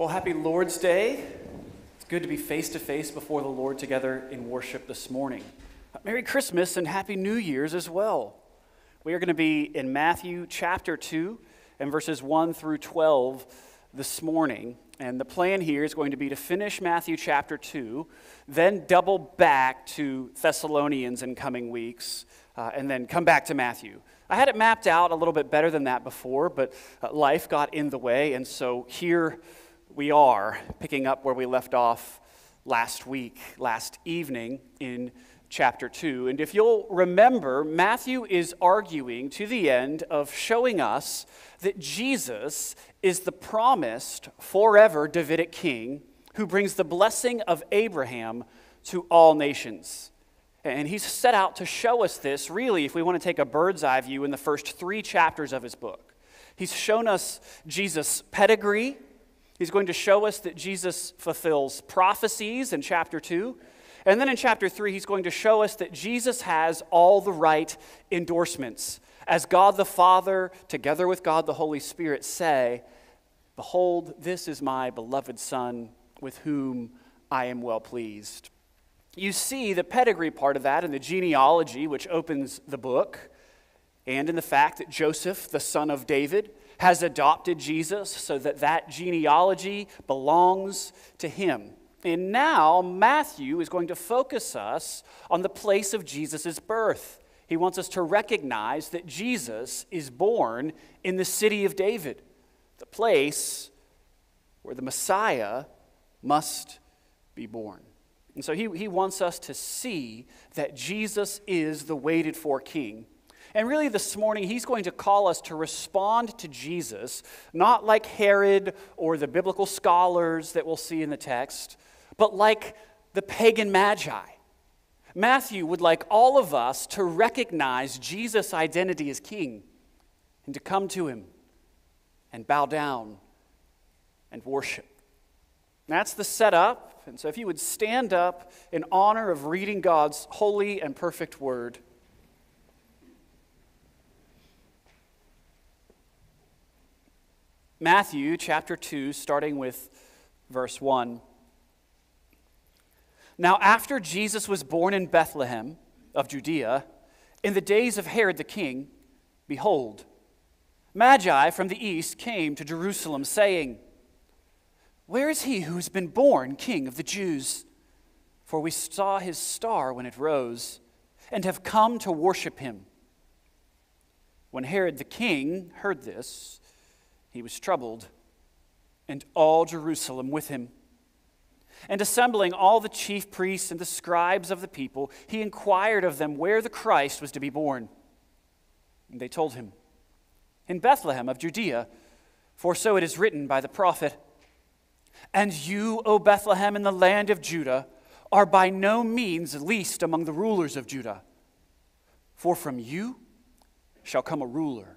Well, happy Lord's Day. It's good to be face-to-face before the Lord together in worship this morning. Merry Christmas and Happy New Year's as well. We are going to be in Matthew chapter 2 and verses 1 through 12 this morning. And the plan here is going to be to finish Matthew chapter 2, then double back to Thessalonians in coming weeks, and then come back to Matthew. I had it mapped out a little bit better than that before, but life got in the way, and so here we are picking up where we left off last evening in chapter 2. And if you'll remember, Matthew is arguing to the end of showing us that Jesus is the promised forever Davidic king who brings the blessing of Abraham to all nations. And he's set out to show us this, really, if we want to take a bird's eye view in the first three chapters of his book. He's shown us Jesus' pedigree. He's going to show us that Jesus fulfills prophecies in chapter 2. And then in chapter 3, he's going to show us that Jesus has all the right endorsements. As God the Father, together with God the Holy Spirit, say, "Behold, this is my beloved Son, with whom I am well pleased." You see the pedigree part of that in the genealogy, which opens the book, and in the fact that Joseph, the son of David, has adopted Jesus so that that genealogy belongs to him. And now Matthew is going to focus us on the place of Jesus' birth. He wants us to recognize that Jesus is born in the city of David, the place where the Messiah must be born. And so he wants us to see that Jesus is the waited-for king. And really this morning, he's going to call us to respond to Jesus, not like Herod or the biblical scholars that we'll see in the text, but like the pagan Magi. Matthew would like all of us to recognize Jesus' identity as king and to come to him and bow down and worship. And that's the setup. And so if you would stand up in honor of reading God's holy and perfect word. Matthew chapter 2, starting with verse 1. Now after Jesus was born in Bethlehem of Judea, in the days of Herod the king, behold, Magi from the east came to Jerusalem, saying, "Where is he who has been born king of the Jews? For we saw his star when it rose, and have come to worship him." When Herod the king heard this, he was troubled, and all Jerusalem with him. And assembling all the chief priests and the scribes of the people, he inquired of them where the Christ was to be born. And they told him, "In Bethlehem of Judea, for so it is written by the prophet, 'And you, O Bethlehem, in the land of Judah, are by no means least among the rulers of Judah. For from you shall come a ruler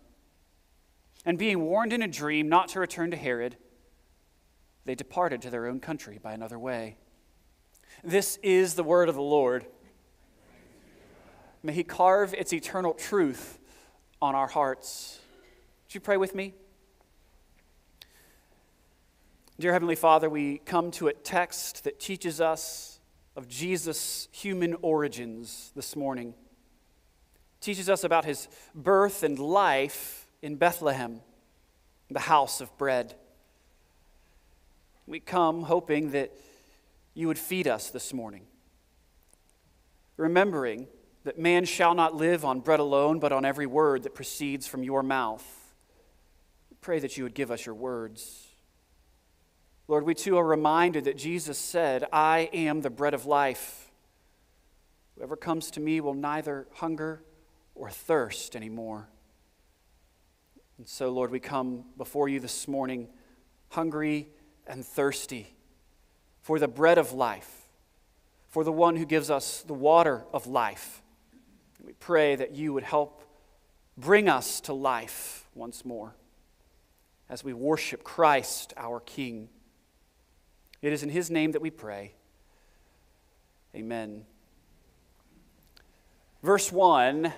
And being warned in a dream not to return to Herod, they departed to their own country by another way. This is the word of the Lord. May he carve its eternal truth on our hearts. Would you pray with me? Dear Heavenly Father, we come to a text that teaches us of Jesus' human origins this morning. It teaches us about his birth and life in Bethlehem, the house of bread. We come hoping that you would feed us this morning, remembering that man shall not live on bread alone, but on every word that proceeds from your mouth. We pray that you would give us your words. Lord, we too are reminded that Jesus said, I am the bread of life. Whoever comes to me will neither hunger or thirst anymore. And so, Lord, we come before you this morning hungry and thirsty for the bread of life, for the one who gives us the water of life. We pray that you would help bring us to life once more as we worship Christ, our King. It is in his name that we pray. Amen. Verse 1,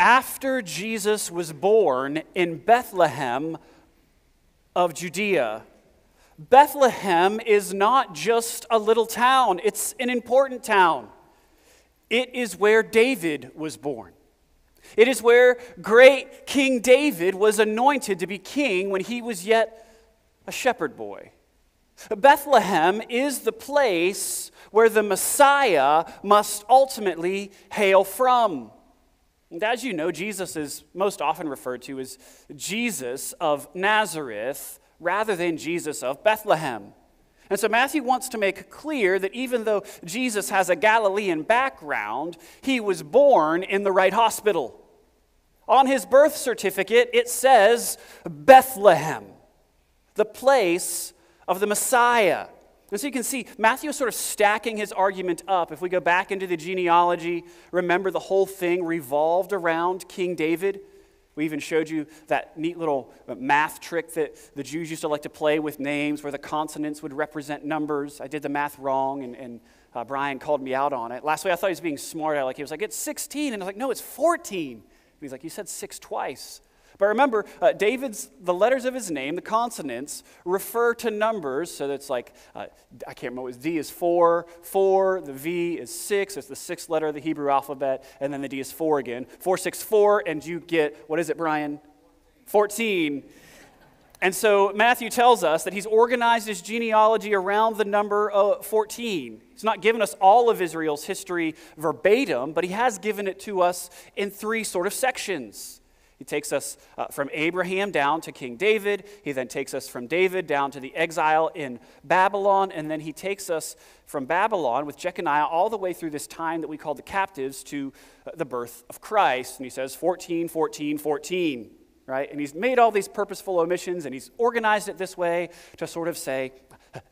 after Jesus was born in Bethlehem of Judea. Bethlehem is not just a little town. It's an important town. It is where David was born. It is where great King David was anointed to be king when he was yet a shepherd boy. Bethlehem is the place where the Messiah must ultimately hail from. And as you know, Jesus is most often referred to as Jesus of Nazareth rather than Jesus of Bethlehem. And so Matthew wants to make clear that even though Jesus has a Galilean background, he was born in the right hospital. On his birth certificate, it says Bethlehem, the place of the Messiah. And so you can see Matthew is sort of stacking his argument up. If we go back into the genealogy, remember the whole thing revolved around King David. We even showed you that neat little math trick that the Jews used to like to play with names where the consonants would represent numbers. I did the math wrong, and Brian called me out on it. Last week I thought he was being smart. He was like, it's 16. And I was like, no, it's 14. And he's like, you said 6 twice. But remember, David's, the letters of his name, the consonants, refer to numbers. So it's like, I can't remember, D is 4, the V is 6. It's the 6th letter of the Hebrew alphabet. And then the D is 4 again. 4, 6, 4, and you get, what is it, Brian? 14. And so Matthew tells us that he's organized his genealogy around the number 14. He's not given us all of Israel's history verbatim, but he has given it to us in 3 sort of sections. He takes us from Abraham down to King David. He then takes us from David down to the exile in Babylon. And then he takes us from Babylon with Jeconiah all the way through this time that we call the captives to the birth of Christ. And he says 14, 14, 14, right? And he's made all these purposeful omissions, and he's organized it this way to sort of say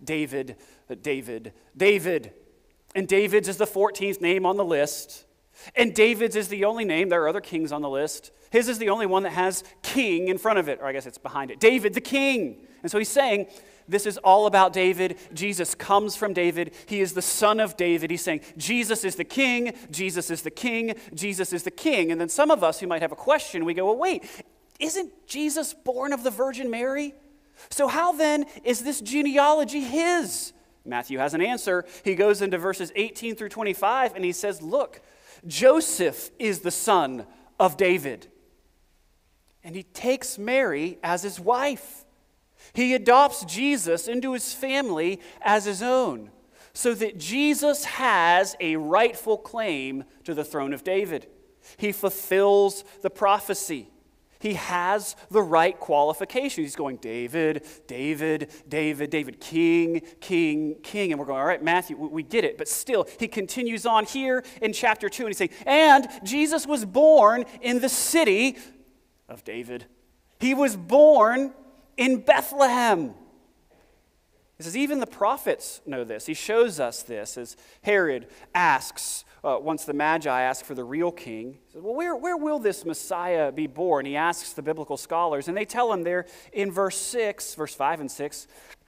David, David, David. And David's is the 14th name on the list. And David's is the only name. There are other kings on the list. His is the only one that has king in front of it, or I guess it's behind it. David the king. And so he's saying, this is all about David. Jesus comes from David. He is the son of David. He's saying, Jesus is the king. Jesus is the king. Jesus is the king. And then some of us who might have a question, we go, well, wait, isn't Jesus born of the Virgin Mary? So how then is this genealogy his? Matthew has an answer. He goes into verses 18 through 25, and he says, look, Joseph is the son of David, and he takes Mary as his wife. He adopts Jesus into his family as his own, so that Jesus has a rightful claim to the throne of David. He fulfills the prophecy. He has the right qualifications. He's going, David, David, David, David, king, king, king. And we're going, all right, Matthew, we get it. But still, he continues on here in chapter 2, and he's saying, and Jesus was born in the city of David. He was born in Bethlehem. He says, even the prophets know this. He shows us this as Herod asks, once the Magi ask for the real king, he says, well, where will this Messiah be born? He asks the biblical scholars, and they tell him there in verse 5 and 6,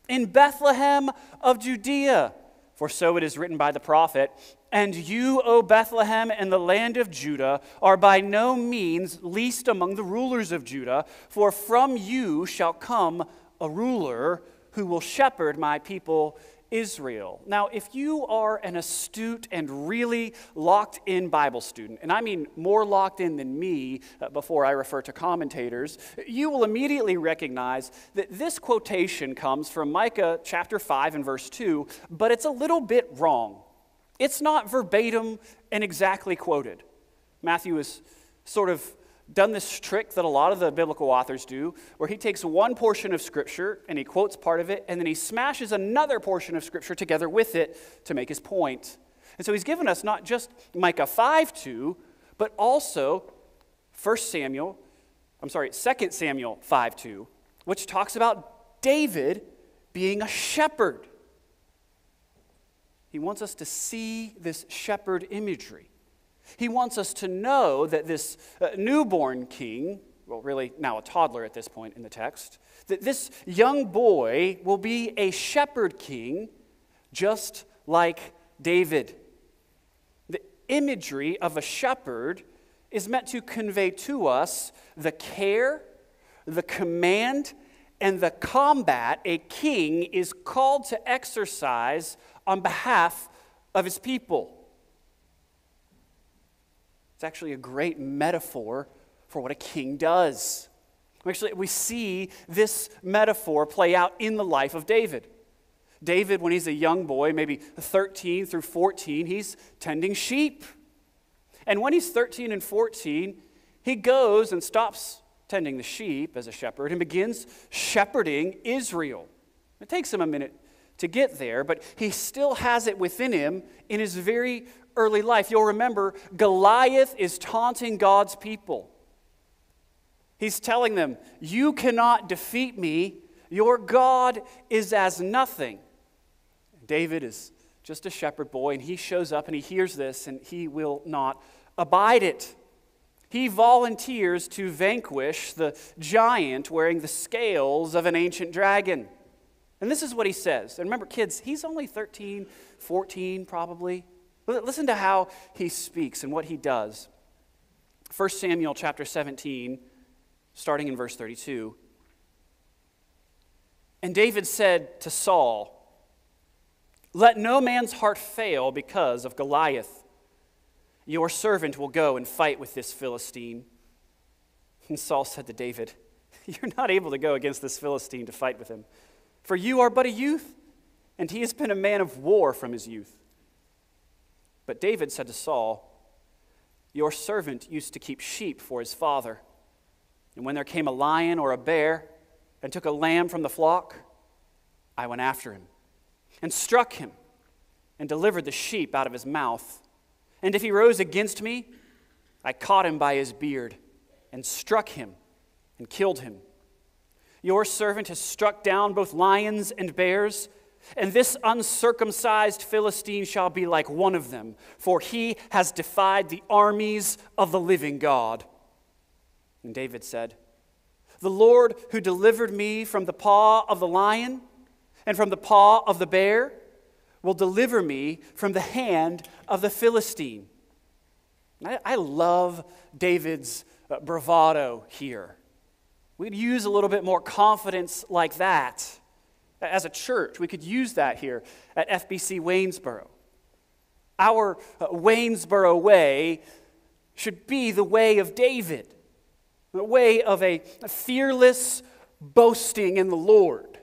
in Bethlehem of Judea, for so it is written by the prophet, and you, O Bethlehem, and the land of Judah, are by no means least among the rulers of Judah, for from you shall come a ruler who will shepherd my people Israel. Now, if you are an astute and really locked-in Bible student, and I mean more locked in than me before I refer to commentators, you will immediately recognize that this quotation comes from Micah chapter 5 and verse 2, but it's a little bit wrong. It's not verbatim and exactly quoted. Matthew has sort of done this trick that a lot of the biblical authors do, where he takes one portion of Scripture and he quotes part of it, and then he smashes another portion of Scripture together with it to make his point. And so he's given us not just Micah 5:2, but also 2 Samuel 5:2, which talks about David being a shepherd. He wants us to see this shepherd imagery. He wants us to know that this newborn king, well, really now a toddler at this point in the text, that this young boy will be a shepherd king just like David. The imagery of a shepherd is meant to convey to us the care, the command, and the combat a king is called to exercise on behalf of his people. It's actually a great metaphor for what a king does. Actually, we see this metaphor play out in the life of David. David, when he's a young boy, maybe 13 through 14, he's tending sheep. And when he's 13 and 14, he goes and stops tending the sheep as a shepherd and begins shepherding Israel. It takes him a minute to get there, but he still has it within him in his very early life. You'll remember Goliath is taunting God's people. He's telling them, "You cannot defeat me. Your God is as nothing." David is just a shepherd boy, and he shows up and he hears this, and he will not abide it. He volunteers to vanquish the giant wearing the scales of an ancient dragon. And this is what he says. And remember, kids, he's only 13, 14 probably. Listen to how he speaks and what he does. 1 Samuel chapter 17, starting in verse 32. And David said to Saul, "Let no man's heart fail because of Goliath. Your servant will go and fight with this Philistine." And Saul said to David, "You're not able to go against this Philistine to fight with him, for you are but a youth, and he has been a man of war from his youth." But David said to Saul, "Your servant used to keep sheep for his father, and when there came a lion or a bear and took a lamb from the flock, I went after him and struck him and delivered the sheep out of his mouth. And if he rose against me, I caught him by his beard and struck him and killed him. Your servant has struck down both lions and bears, and this uncircumcised Philistine shall be like one of them, for he has defied the armies of the living God." And David said, "The Lord who delivered me from the paw of the lion and from the paw of the bear will deliver me from the hand of the Philistine." I love David's bravado here. We'd use a little bit more confidence like that as a church. We could use that here at FBC Waynesboro. Our Waynesboro way should be the way of David, the way of a fearless boasting in the Lord.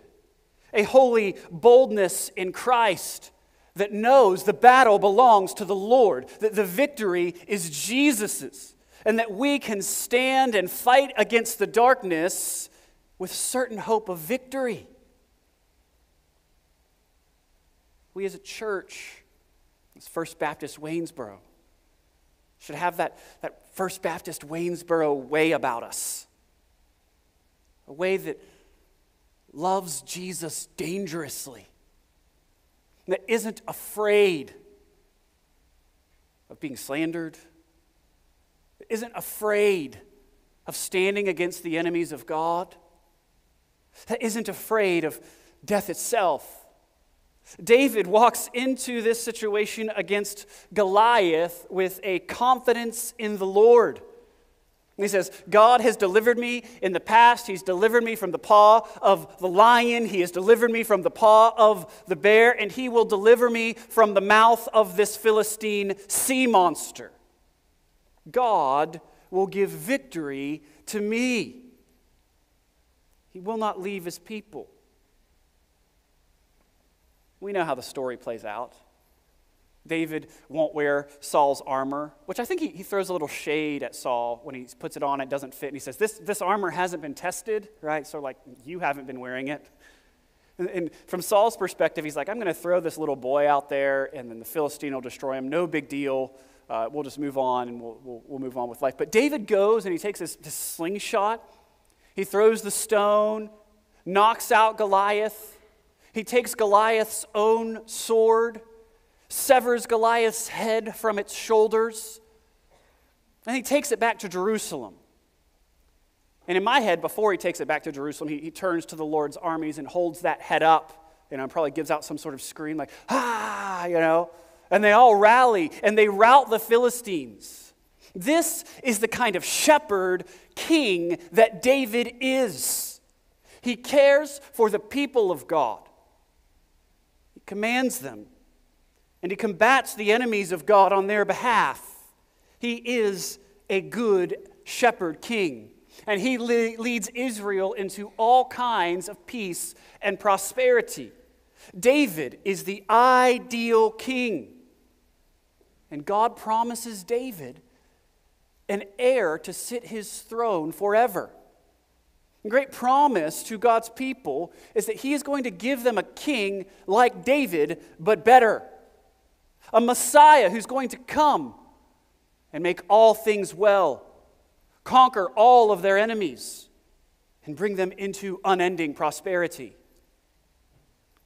A holy boldness in Christ that knows the battle belongs to the Lord, that the victory is Jesus's, and that we can stand and fight against the darkness with certain hope of victory. We as a church, as First Baptist Waynesboro, should have that First Baptist Waynesboro way about us, a way that loves Jesus dangerously, that isn't afraid of being slandered, that isn't afraid of standing against the enemies of God, that isn't afraid of death itself. David walks into this situation against Goliath with a confidence in the Lord. He says, "God has delivered me in the past. He's delivered me from the paw of the lion. He has delivered me from the paw of the bear. And he will deliver me from the mouth of this Philistine sea monster. God will give victory to me. He will not leave his people." We know how the story plays out. David won't wear Saul's armor, which I think he throws a little shade at Saul when he puts it on, it doesn't fit, and he says, this armor hasn't been tested, right? So like, you haven't been wearing it. And from Saul's perspective, he's like, I'm going to throw this little boy out there, and then the Philistine will destroy him. No big deal. We'll just move on, and we'll move on with life. But David goes, and he takes this slingshot. He throws the stone, knocks out Goliath. He takes Goliath's own sword, severs Goliath's head from its shoulders, and he takes it back to Jerusalem. And in my head, before he takes it back to Jerusalem, he turns to the Lord's armies and holds that head up, and probably gives out some sort of scream like, ah, you know. And they all rally, and they rout the Philistines. This is the kind of shepherd-king that David is. He cares for the people of God. He commands them, and he combats the enemies of God on their behalf. He is a good shepherd-king. And he leads Israel into all kinds of peace and prosperity. David is the ideal king. And God promises David an heir to sit his throne forever. A great promise to God's people is that he is going to give them a king like David, but better. A Messiah who's going to come and make all things well, conquer all of their enemies, and bring them into unending prosperity.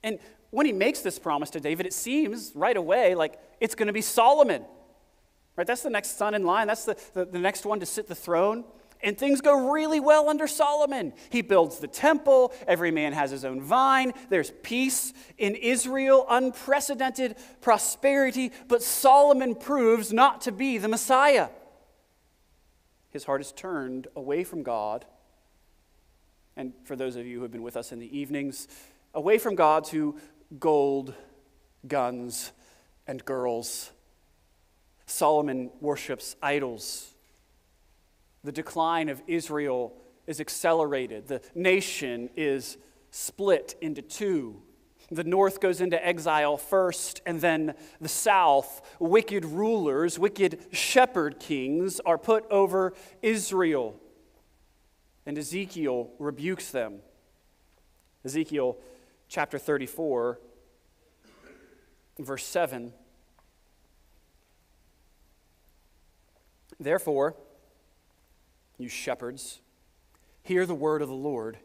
And when he makes this promise to David, it seems right away like it's going to be Solomon. Right? That's the next son in line. That's the next one to sit the throne. And things go really well under Solomon. He builds the temple. Every man has his own vine. There's peace in Israel, unprecedented prosperity. But Solomon proves not to be the Messiah. His heart is turned away from God. And for those of you who have been with us in the evenings, away from God to gold, guns, and girls. Solomon worships idols. The decline of Israel is accelerated. The nation is split into two. The north goes into exile first, and then the south, wicked rulers, wicked shepherd kings are put over Israel. And Ezekiel rebukes them. Ezekiel chapter 34, verse 7. Therefore, you shepherds, hear the word of the Lord.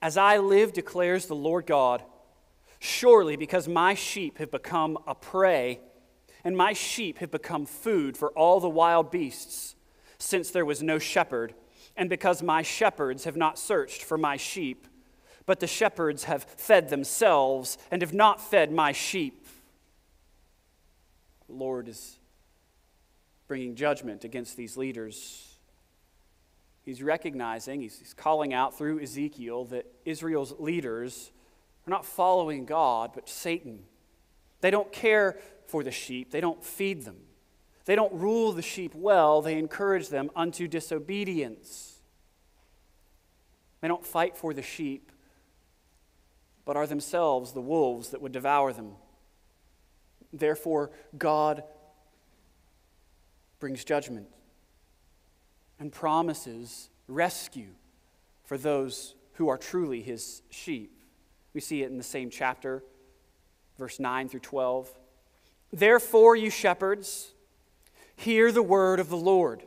As I live, declares the Lord God, surely because my sheep have become a prey, and my sheep have become food for all the wild beasts, since there was no shepherd, and because my shepherds have not searched for my sheep, but the shepherds have fed themselves and have not fed my sheep. The Lord is bringing judgment against these leaders. He's recognizing, he's calling out through Ezekiel that Israel's leaders are not following God, but Satan. They don't care for the sheep. They don't feed them. They don't rule the sheep well. They encourage them unto disobedience. They don't fight for the sheep, but are themselves the wolves that would devour them. Therefore, God brings judgment and promises rescue for those who are truly his sheep. We see it in the same chapter, verse 9 through 12. Therefore, you shepherds, hear the word of the Lord.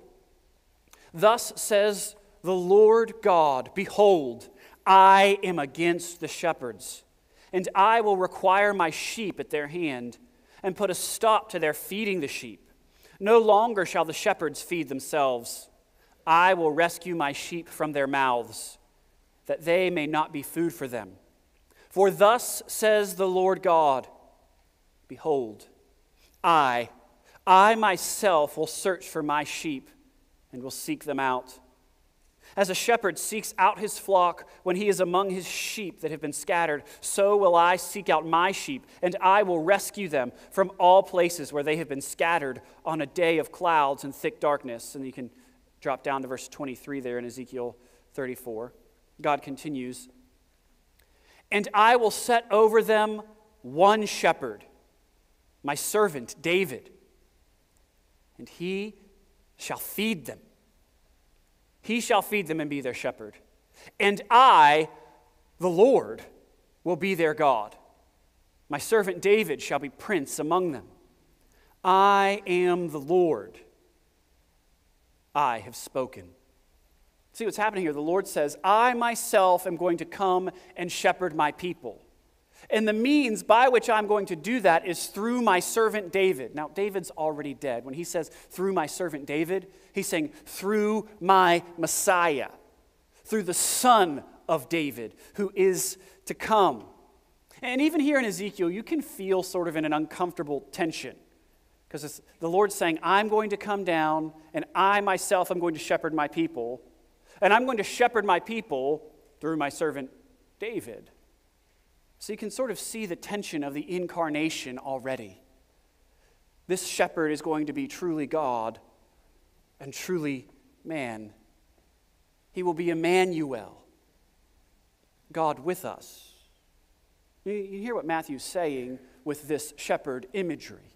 Thus says the Lord God, behold, I am against the shepherds, and I will require my sheep at their hand and put a stop to their feeding the sheep. No longer shall the shepherds feed themselves. I will rescue my sheep from their mouths, that they may not be food for them. For thus says the Lord God, behold, I myself will search for my sheep and will seek them out. As a shepherd seeks out his flock when he is among his sheep that have been scattered, so will I seek out my sheep, and I will rescue them from all places where they have been scattered on a day of clouds and thick darkness. And you can drop down to verse 23 there in Ezekiel 34. God continues, and I will set over them one shepherd, my servant David, and he shall feed them. He shall feed them and be their shepherd. And I, the Lord, will be their God. My servant David shall be prince among them. I am the Lord. I have spoken. See what's happening here. The Lord says, I myself am going to come and shepherd my people. And the means by which I'm going to do that is through my servant David. Now, David's already dead. When he says, through my servant David, he's saying, through my Messiah, through the Son of David, who is to come. And even here in Ezekiel, you can feel sort of in an uncomfortable tension, because the Lord's saying, I'm going to come down, and I myself am going to shepherd my people, and I'm going to shepherd my people through my servant David. So you can sort of see the tension of the incarnation already. This shepherd is going to be truly God and truly man. He will be Emmanuel, God with us. You hear what Matthew's saying with this shepherd imagery.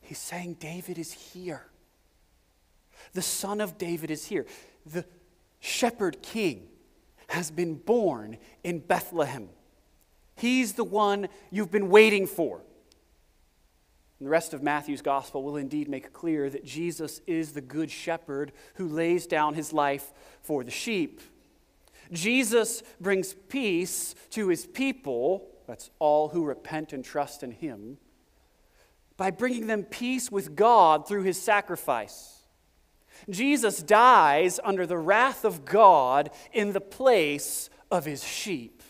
He's saying David is here. The Son of David is here. The Shepherd-King has been born in Bethlehem. He's the one you've been waiting for. And the rest of Matthew's gospel will indeed make clear that Jesus is the good shepherd who lays down his life for the sheep. Jesus brings peace to his people, that's all who repent and trust in him, by bringing them peace with God through his sacrifice. Jesus dies under the wrath of God in the place of his sheep.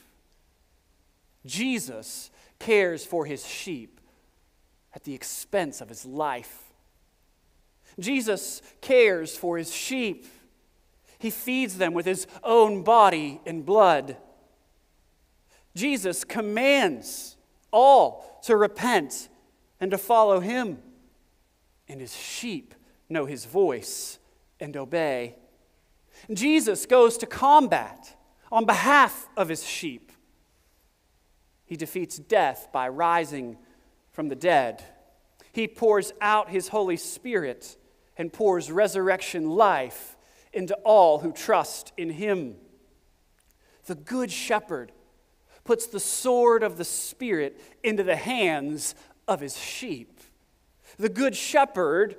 Jesus cares for his sheep at the expense of his life. Jesus cares for his sheep. He feeds them with his own body and blood. Jesus commands all to repent and to follow him. And his sheep know his voice and obey. Jesus goes to combat on behalf of his sheep. He defeats death by rising from the dead. He pours out his Holy Spirit and pours resurrection life into all who trust in him. The Good Shepherd puts the sword of the Spirit into the hands of his sheep. The Good Shepherd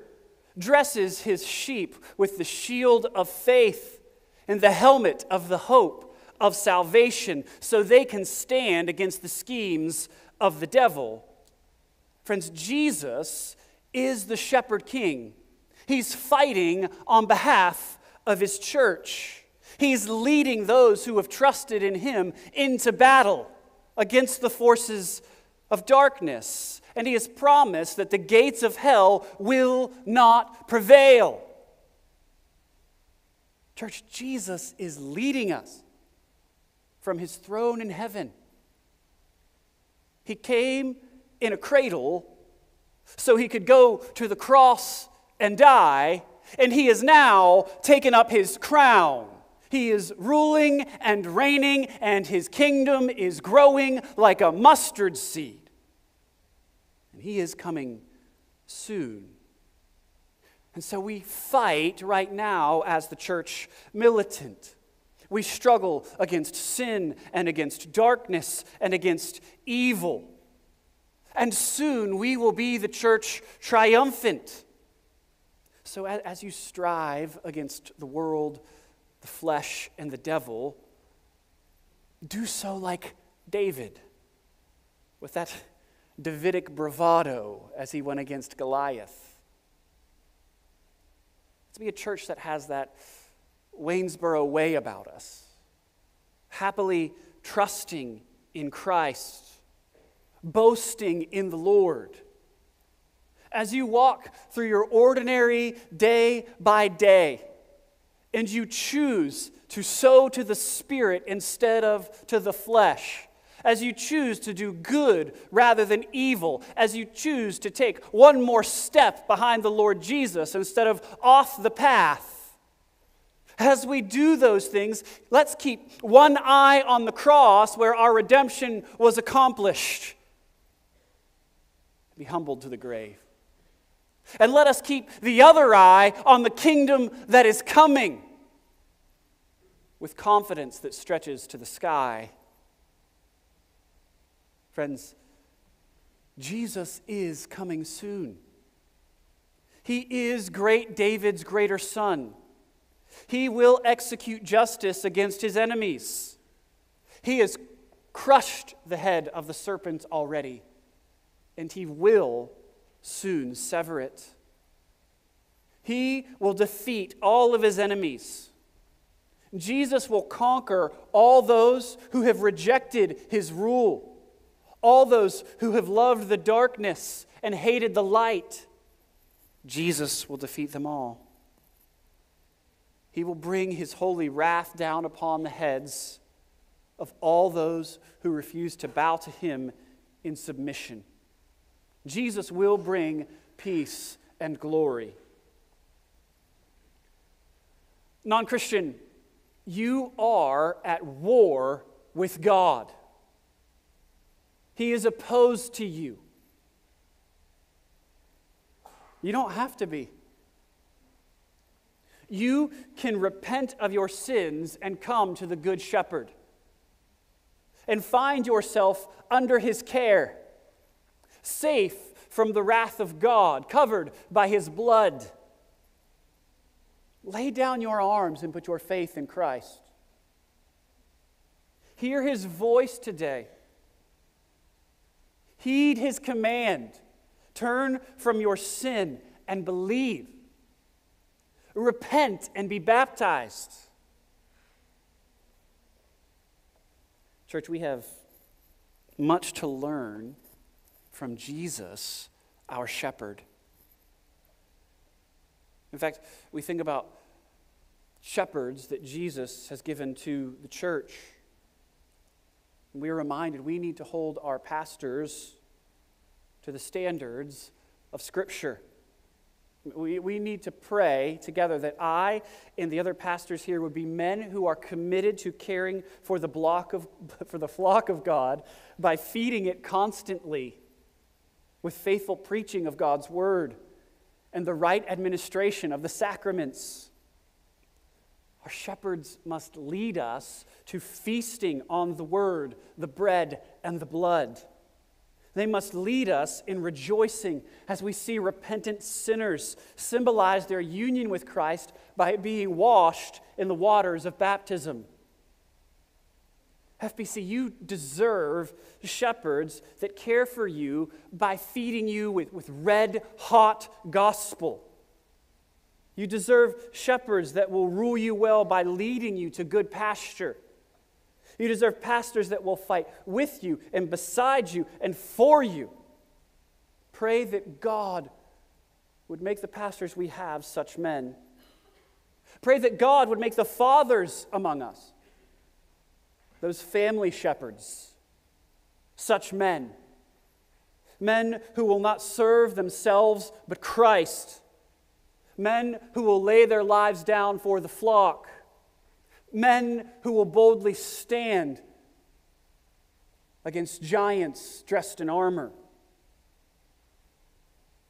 dresses his sheep with the shield of faith and the helmet of the hope of salvation, so they can stand against the schemes of the devil. Friends, Jesus is the Shepherd King. He's fighting on behalf of his church. He's leading those who have trusted in him into battle against the forces of darkness. And he has promised that the gates of hell will not prevail. Church, Jesus is leading us from his throne in heaven. He came in a cradle so he could go to the cross and die, and he has now taken up his crown. He is ruling and reigning, and his kingdom is growing like a mustard seed. And he is coming soon. And so we fight right now as the church militant. We struggle against sin and against darkness and against evil. And soon we will be the church triumphant. So as you strive against the world, the flesh, and the devil, do so like David, with that Davidic bravado as he went against Goliath. Let's be a church that has that Waynesboro way about us, happily trusting in Christ, boasting in the Lord. As you walk through your ordinary day by day, and you choose to sow to the Spirit instead of to the flesh, as you choose to do good rather than evil, as you choose to take one more step behind the Lord Jesus instead of off the path, as we do those things, let's keep one eye on the cross where our redemption was accomplished. be humbled to the grave. And let us keep the other eye on the kingdom that is coming, with confidence that stretches to the sky. Friends, Jesus is coming soon. He is great David's greater son. He will execute justice against his enemies. He has crushed the head of the serpent already, and he will soon sever it. He will defeat all of his enemies. Jesus will conquer all those who have rejected his rule, all those who have loved the darkness and hated the light. Jesus will defeat them all. He will bring his holy wrath down upon the heads of all those who refuse to bow to him in submission. Jesus will bring peace and glory. Non-Christian, you are at war with God. He is opposed to you. You don't have to be. You can repent of your sins and come to the Good Shepherd and find yourself under his care, safe from the wrath of God, covered by his blood. Lay down your arms and put your faith in Christ. Hear his voice today. Heed his command. Turn from your sin and believe. Repent and be baptized. Church, we have much to learn from Jesus, our shepherd. In fact, we think about shepherds that Jesus has given to the church. We are reminded we need to hold our pastors to the standards of Scripture. We need to pray together that I and the other pastors here would be men who are committed to caring for the flock of God by feeding it constantly with faithful preaching of God's word and the right administration of the sacraments. Our shepherds must lead us to feasting on the word, the bread, and the blood. They must lead us in rejoicing as we see repentant sinners symbolize their union with Christ by being washed in the waters of baptism. FBC, you deserve shepherds that care for you by feeding you with red-hot gospel. You deserve shepherds that will rule you well by leading you to good pasture. You deserve pastors that will fight with you and beside you and for you. Pray that God would make the pastors we have such men. Pray that God would make the fathers among us, those family shepherds, such men. Men who will not serve themselves but Christ. Men who will lay their lives down for the flock. Men who will boldly stand against giants dressed in armor.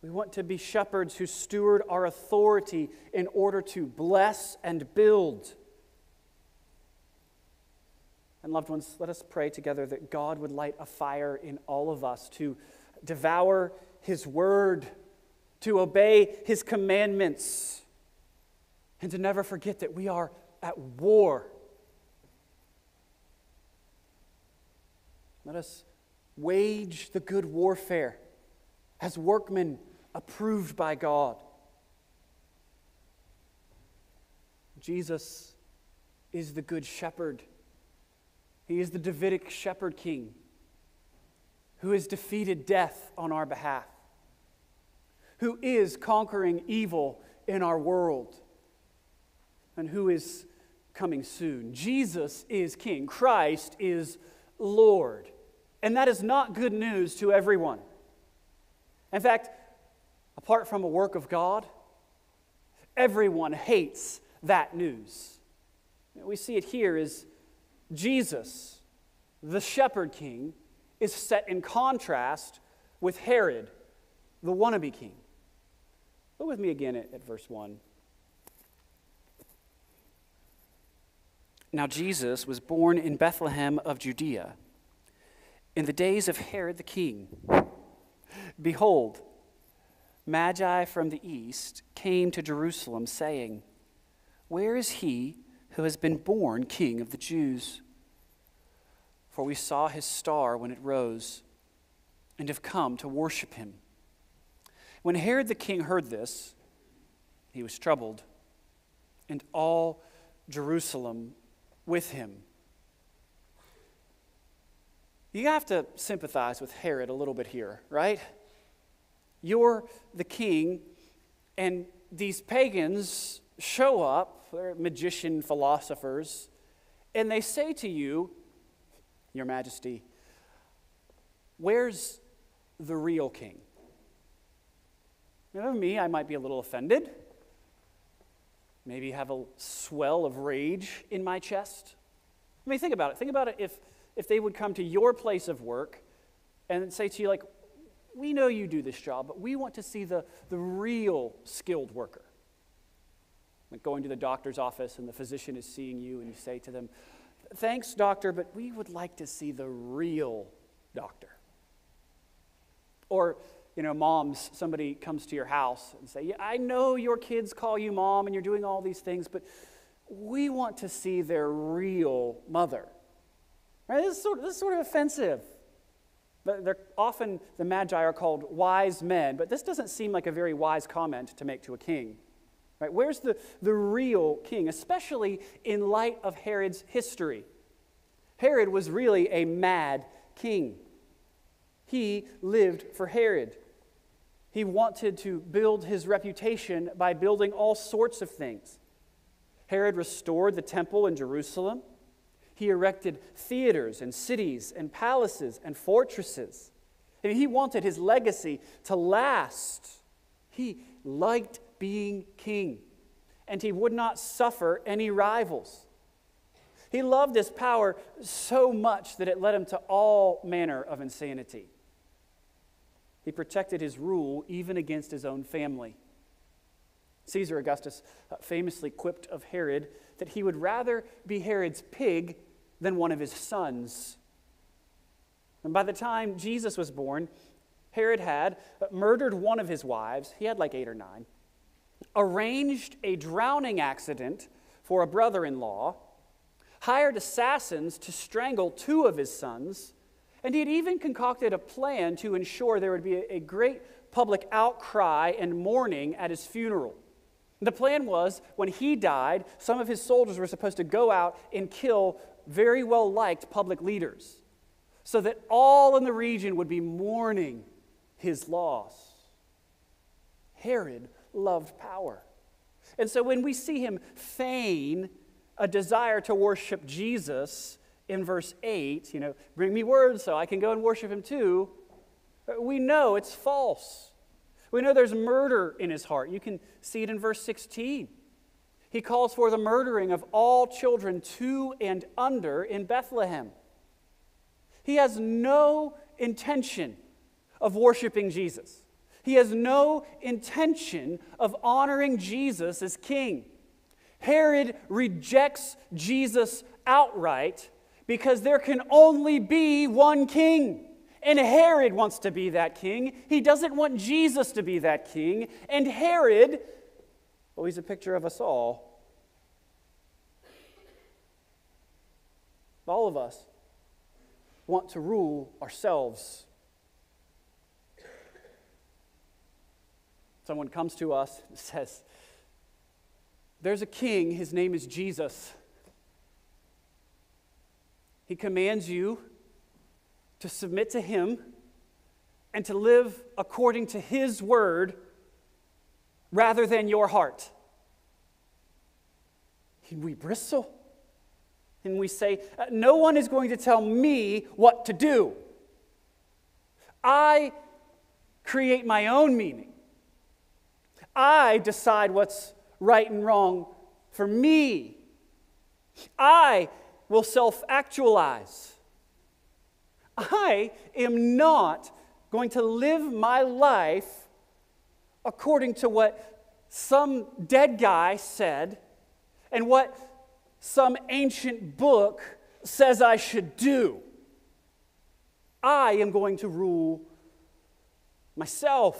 We want to be shepherds who steward our authority in order to bless and build. And loved ones, let us pray together that God would light a fire in all of us to devour his word, to obey his commandments, and to never forget that we are at war. Let us wage the good warfare as workmen approved by God. Jesus is the good shepherd. He is the Davidic shepherd-king who has defeated death on our behalf, who is conquering evil in our world, and who is coming soon. Jesus is King. Christ is Lord. And that is not good news to everyone. In fact, apart from a work of God, everyone hates that news. We see it here as Jesus, the Shepherd King, is set in contrast with Herod, the wannabe king. Look with me again at verse 1. Now Jesus was born in Bethlehem of Judea, in the days of Herod the king. Behold, Magi from the east came to Jerusalem, saying, "Where is he who has been born king of the Jews? For we saw his star when it rose, and have come to worship him." When Herod the king heard this, he was troubled, and all Jerusalem with him. You have to sympathize with Herod a little bit here, right? You're the king, and these pagans show up, they're magician philosophers, and they say to you, "Your Majesty, where's the real king?" You know me, I might be a little offended, maybe have a swell of rage in my chest. I mean, think about it. Think about it if they would come to your place of work and say to you, like, "We know you do this job, but we want to see the real skilled worker." Like going to the doctor's office and the physician is seeing you and you say to them, "Thanks, doctor, but we would like to see the real doctor." Or, you know, moms, somebody comes to your house and say, "Yeah, I know your kids call you mom and you're doing all these things, but we want to see their real mother." Right? This is sort of offensive. But they're often, the Magi are called wise men, but this doesn't seem like a very wise comment to make to a king. Right? Where's the real king, especially in light of Herod's history? Herod was really a mad king. He lived for Herod. He wanted to build his reputation by building all sorts of things. Herod restored the temple in Jerusalem. He erected theaters and cities and palaces and fortresses. And he wanted his legacy to last. He liked being king, and he would not suffer any rivals. He loved his power so much that it led him to all manner of insanity. He protected his rule even against his own family. Caesar Augustus famously quipped of Herod that he would rather be Herod's pig than one of his sons. And by the time Jesus was born, Herod had murdered one of his wives. He had like 8 or 9. Arranged a drowning accident for a brother-in-law, hired assassins to strangle 2 of his sons, and he had even concocted a plan to ensure there would be a great public outcry and mourning at his funeral. The plan was, when he died, some of his soldiers were supposed to go out and kill very well-liked public leaders, so that all in the region would be mourning his loss. Herod loved power. And so when we see him feign a desire to worship Jesus in verse 8, you know, "Bring me word so I can go and worship him too," we know it's false. We know there's murder in his heart. You can see it in verse 16. He calls for the murdering of all children 2 and under in Bethlehem. He has no intention of worshiping Jesus. He has no intention of honoring Jesus as king. Herod rejects Jesus outright because there can only be one king. And Herod wants to be that king. He doesn't want Jesus to be that king. And Herod, well, he's a picture of us all. All of us want to rule ourselves. Someone comes to us and says, "There's a king, his name is Jesus. He commands you to submit to him and to live according to his word rather than your heart." And we bristle. And we say, "No one is going to tell me what to do. I create my own meaning. I decide what's right and wrong for me. I will self-actualize. I am not going to live my life according to what some dead guy said and what some ancient book says I should do. I am going to rule myself.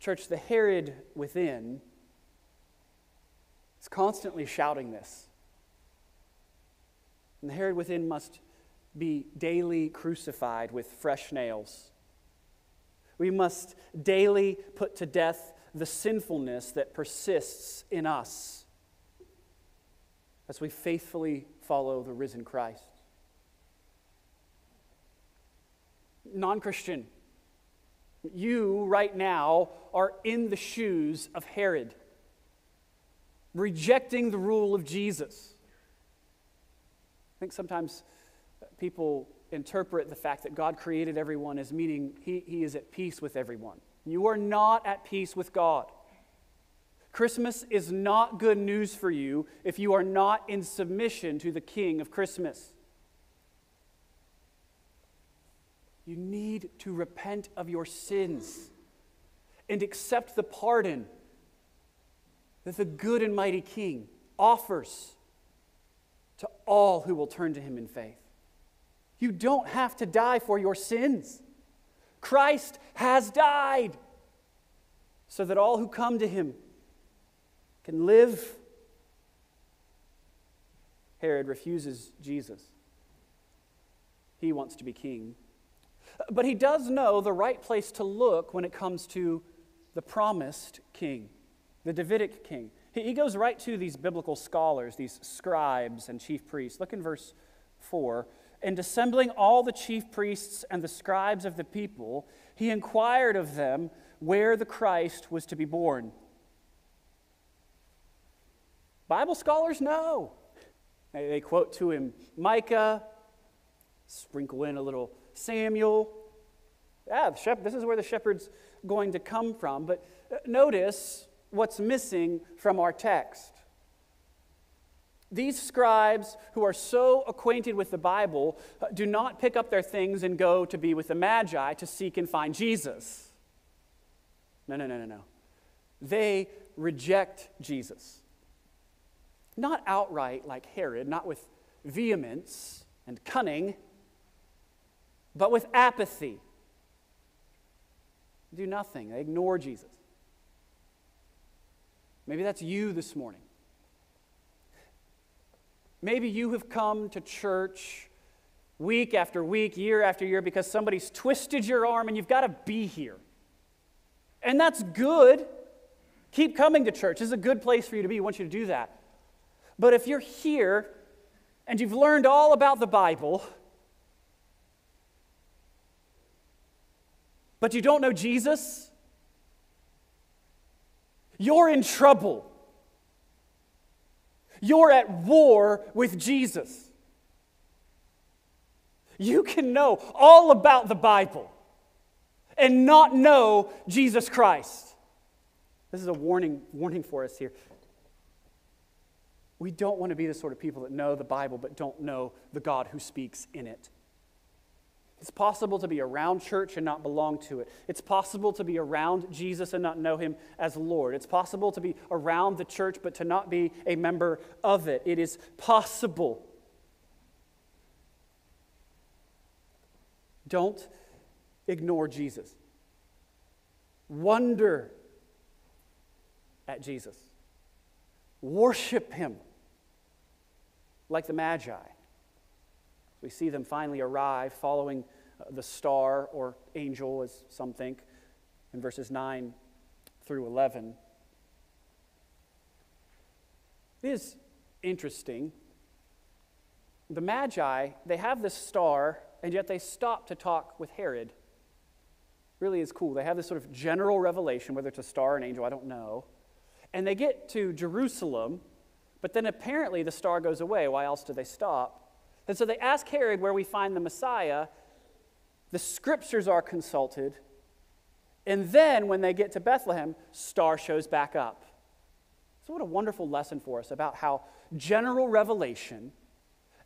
Church, the Herod within is constantly shouting this. And the Herod within must be daily crucified with fresh nails. We must daily put to death the sinfulness that persists in us as we faithfully follow the risen Christ. Non-Christian, you right now are in the shoes of Herod, rejecting the rule of Jesus. I think sometimes people interpret the fact that God created everyone as meaning he is at peace with everyone. You are not at peace with God. Christmas is not good news for you if you are not in submission to the King of Christmas. You need to repent of your sins and accept the pardon that the good and mighty King offers to all who will turn to him in faith. You don't have to die for your sins. Christ has died so that all who come to him can live. Herod refuses Jesus. He wants to be king. But he does know the right place to look when it comes to the promised king, the Davidic king. He goes right to these biblical scholars, these scribes and chief priests. Look in verse 4. And assembling all the chief priests and the scribes of the people, he inquired of them where the Christ was to be born. Bible scholars know. They quote to him Micah, sprinkle in a little Samuel. This is where the shepherd's going to come from. But notice what's missing from our text. These scribes who are so acquainted with the Bible do not pick up their things and go to be with the Magi to seek and find Jesus. No. They reject Jesus. Not outright like Herod, not with vehemence and cunning, but with apathy. They do nothing. They ignore Jesus. Maybe that's you this morning. Maybe you have come to church week after week, year after year, because somebody's twisted your arm and you've got to be here. And that's good. Keep coming to church. This is a good place for you to be. We want you to do that. But if you're here and you've learned all about the Bible, but you don't know Jesus, you're in trouble. You're at war with Jesus. You can know all about the Bible and not know Jesus Christ. This is a warning for us here. We don't want to be the sort of people that know the Bible but don't know the God who speaks in it. It's possible to be around church and not belong to it. It's possible to be around Jesus and not know him as Lord. It's possible to be around the church but to not be a member of it. It is possible. Don't ignore Jesus. Wonder at Jesus. Worship him like the Magi. We see them finally arrive following the star or angel, as some think, in verses 9 through 11. It is interesting. The Magi, they have this star, and yet they stop to talk with Herod. It really is cool. They have this sort of general revelation, whether it's a star or an angel, I don't know. And they get to Jerusalem, but then apparently the star goes away. Why else do they stop? And so they ask Herod where we find the Messiah. The scriptures are consulted. And then when they get to Bethlehem, star shows back up. So what a wonderful lesson for us about how general revelation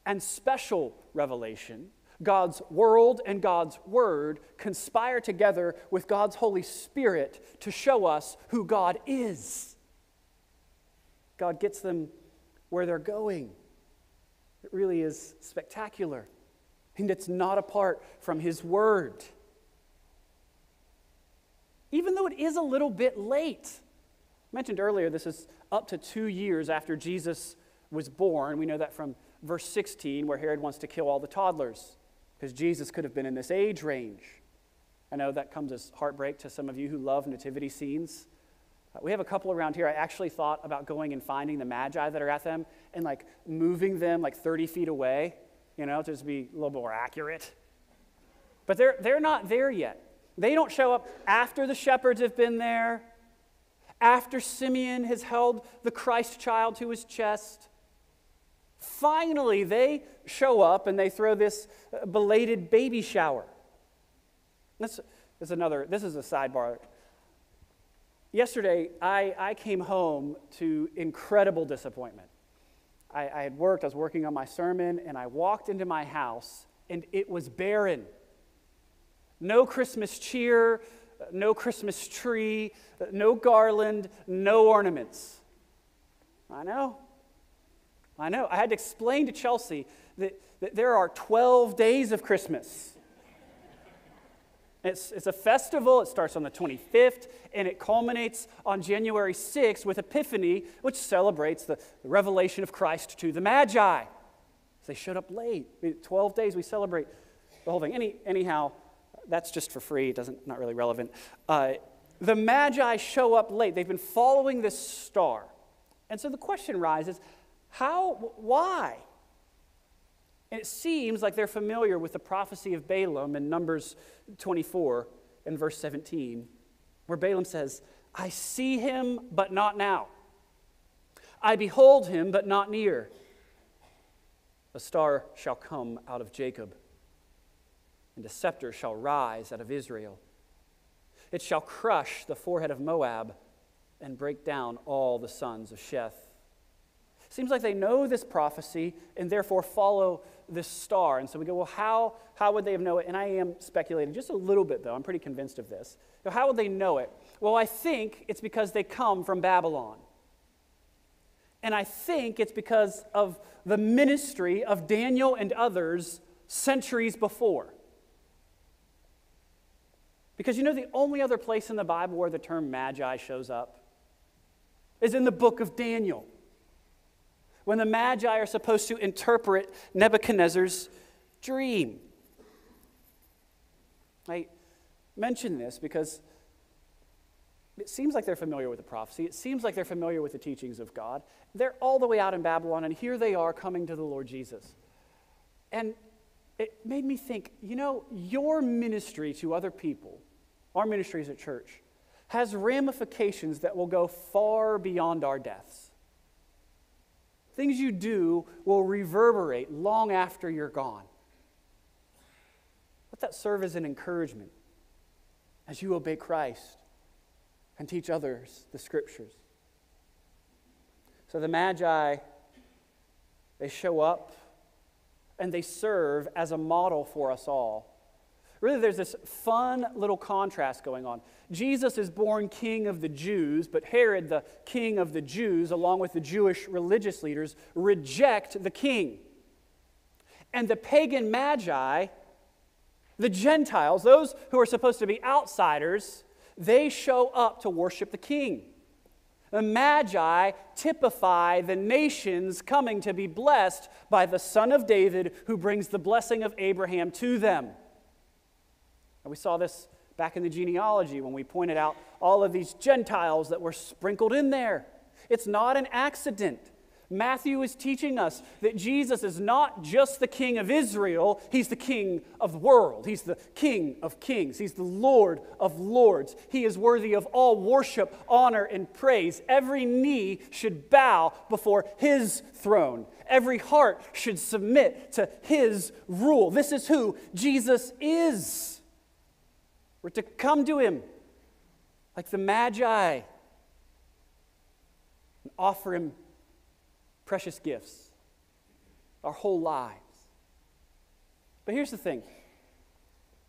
and special revelation God's world and God's word conspire together with God's Holy Spirit to show us who God is. God gets them where they're going. It really is spectacular. And it's not apart from his word. Even though it is a little bit late. I mentioned earlier, this is up to 2 years after Jesus was born. We know that from verse 16, where Herod wants to kill all the toddlers, because Jesus could have been in this age range. I know that comes as heartbreak to some of you who love nativity scenes. We have a couple around here. I actually thought about going and finding the Magi that are at them and like moving them like 30 feet away, you know, just to be a little more accurate. But they're not there yet. They don't show up after the shepherds have been there, after Simeon has held the Christ child to his chest. Finally, they show up and they throw this belated baby shower. This is a sidebar. Yesterday, I came home to incredible disappointment. I was working on my sermon, and I walked into my house, and it was barren. No Christmas cheer, no Christmas tree, no garland, no ornaments. I know. I had to explain to Chelsea that there are 12 days of Christmas. It's a festival. It starts on the 25th, and it culminates on January 6th with Epiphany, which celebrates the revelation of Christ to the Magi. They showed up late. 12 days, we celebrate the whole thing. Anyhow, that's just for free. It doesn't, not really relevant. The Magi show up late. They've been following this star. And so the question rises, why? And it seems like they're familiar with the prophecy of Balaam in Numbers 24 and verse 17, where Balaam says, I see him, but not now. I behold him, but not near. A star shall come out of Jacob, and a scepter shall rise out of Israel. It shall crush the forehead of Moab and break down all the sons of Sheth. Seems like they know this prophecy and therefore follow this star. And so we go, well, how would they have known it? And I am speculating just a little bit, though. I'm pretty convinced of this. So how would they know it? Well, I think it's because they come from Babylon. And I think it's because of the ministry of Daniel and others centuries before. Because you know the only other place in the Bible where the term Magi shows up is in the book of Daniel, when the Magi are supposed to interpret Nebuchadnezzar's dream. I mention this because it seems like they're familiar with the prophecy. It seems like they're familiar with the teachings of God. They're all the way out in Babylon, and here they are coming to the Lord Jesus. And it made me think, you know, your ministry to other people, our ministries at church, has ramifications that will go far beyond our deaths. Things you do will reverberate long after you're gone. Let that serve as an encouragement as you obey Christ and teach others the Scriptures. So the Magi, they show up and they serve as a model for us all. Really, there's this fun little contrast going on. Jesus is born king of the Jews, but Herod, the king of the Jews, along with the Jewish religious leaders, reject the king. And the pagan Magi, the Gentiles, those who are supposed to be outsiders, they show up to worship the king. The Magi typify the nations coming to be blessed by the Son of David, who brings the blessing of Abraham to them. And we saw this back in the genealogy when we pointed out all of these Gentiles that were sprinkled in there. It's not an accident. Matthew is teaching us that Jesus is not just the King of Israel, he's the King of the world. He's the King of kings. He's the Lord of lords. He is worthy of all worship, honor, and praise. Every knee should bow before his throne. Every heart should submit to his rule. This is who Jesus is. We're to come to him like the Magi and offer him precious gifts, our whole lives. But here's the thing.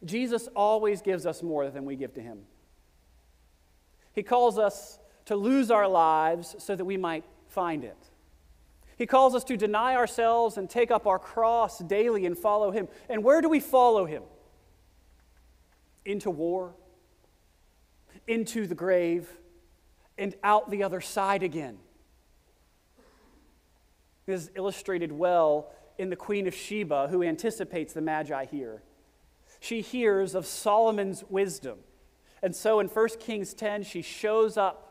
Jesus always gives us more than we give to him. He calls us to lose our lives so that we might find it. He calls us to deny ourselves and take up our cross daily and follow him. And where do we follow him? Into war, into the grave, and out the other side again. This is illustrated well in the Queen of Sheba, who anticipates the Magi here. She hears of Solomon's wisdom. And so in 1 Kings 10, she shows up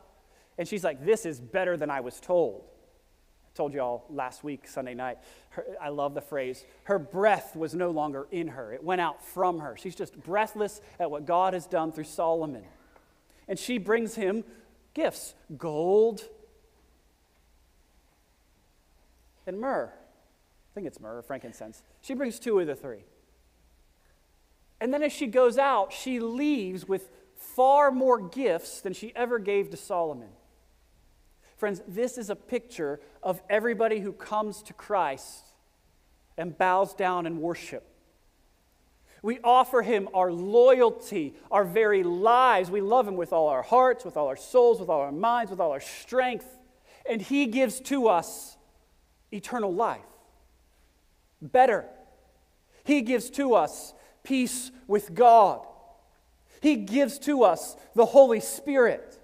and she's like, this is better than I was told. I told you all last week, Sunday night, I love the phrase, her breath was no longer in her. It went out from her. She's just breathless at what God has done through Solomon. And she brings him gifts, gold and myrrh. I think it's myrrh or frankincense. She brings two of the three. And then as she goes out, she leaves with far more gifts than she ever gave to Solomon. Friends, this is a picture of everybody who comes to Christ and bows down in worship. We offer him our loyalty, our very lives. We love him with all our hearts, with all our souls, with all our minds, with all our strength. And he gives to us eternal life. Better. He gives to us peace with God. He gives to us the Holy Spirit.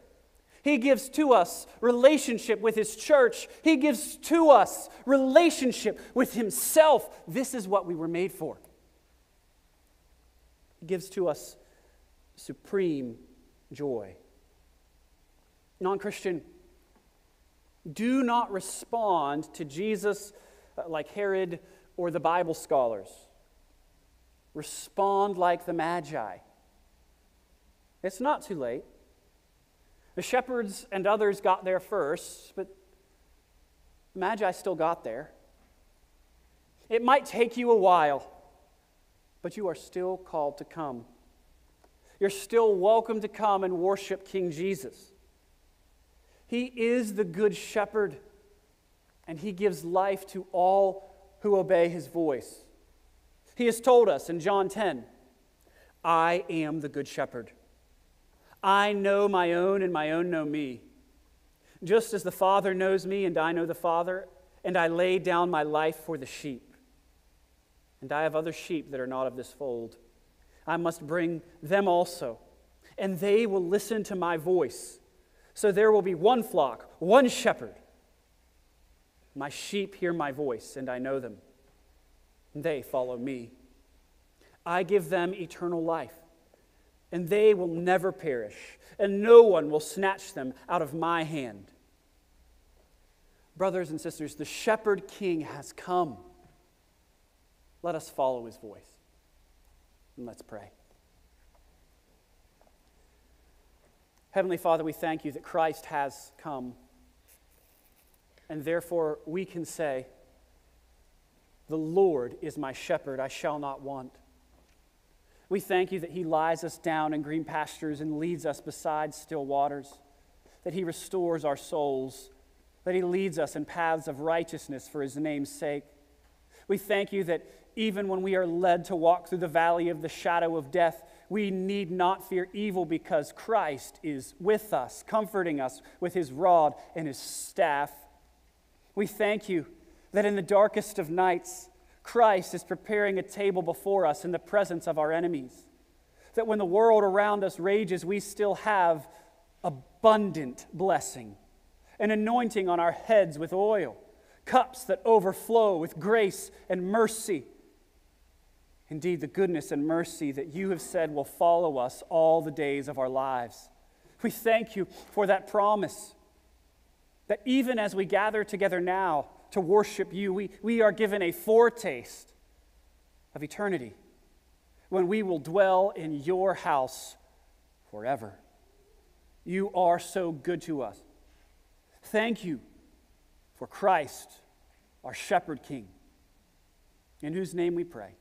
He gives to us relationship with his church. He gives to us relationship with himself. This is what we were made for. He gives to us supreme joy. Non-Christian, do not respond to Jesus like Herod or the Bible scholars. Respond like the Magi. It's not too late. The shepherds and others got there first, but the Magi still got there. It might take you a while, but you are still called to come. You're still welcome to come and worship King Jesus. He is the good shepherd, and he gives life to all who obey his voice. He has told us in John 10, I am the good shepherd. I know my own, and my own know me. Just as the Father knows me, and I know the Father, and I lay down my life for the sheep. And I have other sheep that are not of this fold. I must bring them also, and they will listen to my voice. So there will be one flock, one shepherd. My sheep hear my voice, and I know them. And they follow me. I give them eternal life. And they will never perish, and no one will snatch them out of my hand. Brothers and sisters, the Shepherd-King has come. Let us follow his voice. And let's pray. Heavenly Father, we thank you that Christ has come. And therefore we can say, the Lord is my shepherd, I shall not want. We thank you that he lies us down in green pastures and leads us beside still waters, that he restores our souls, that he leads us in paths of righteousness for his name's sake. We thank you that even when we are led to walk through the valley of the shadow of death, we need not fear evil because Christ is with us, comforting us with his rod and his staff. We thank you that in the darkest of nights, Christ is preparing a table before us in the presence of our enemies. That when the world around us rages, we still have abundant blessing, an anointing on our heads with oil, cups that overflow with grace and mercy. Indeed, the goodness and mercy that you have said will follow us all the days of our lives. We thank you for that promise, that even as we gather together now, to worship you, we are given a foretaste of eternity when we will dwell in your house forever. You are so good to us. Thank you for Christ, our Shepherd-King, in whose name we pray.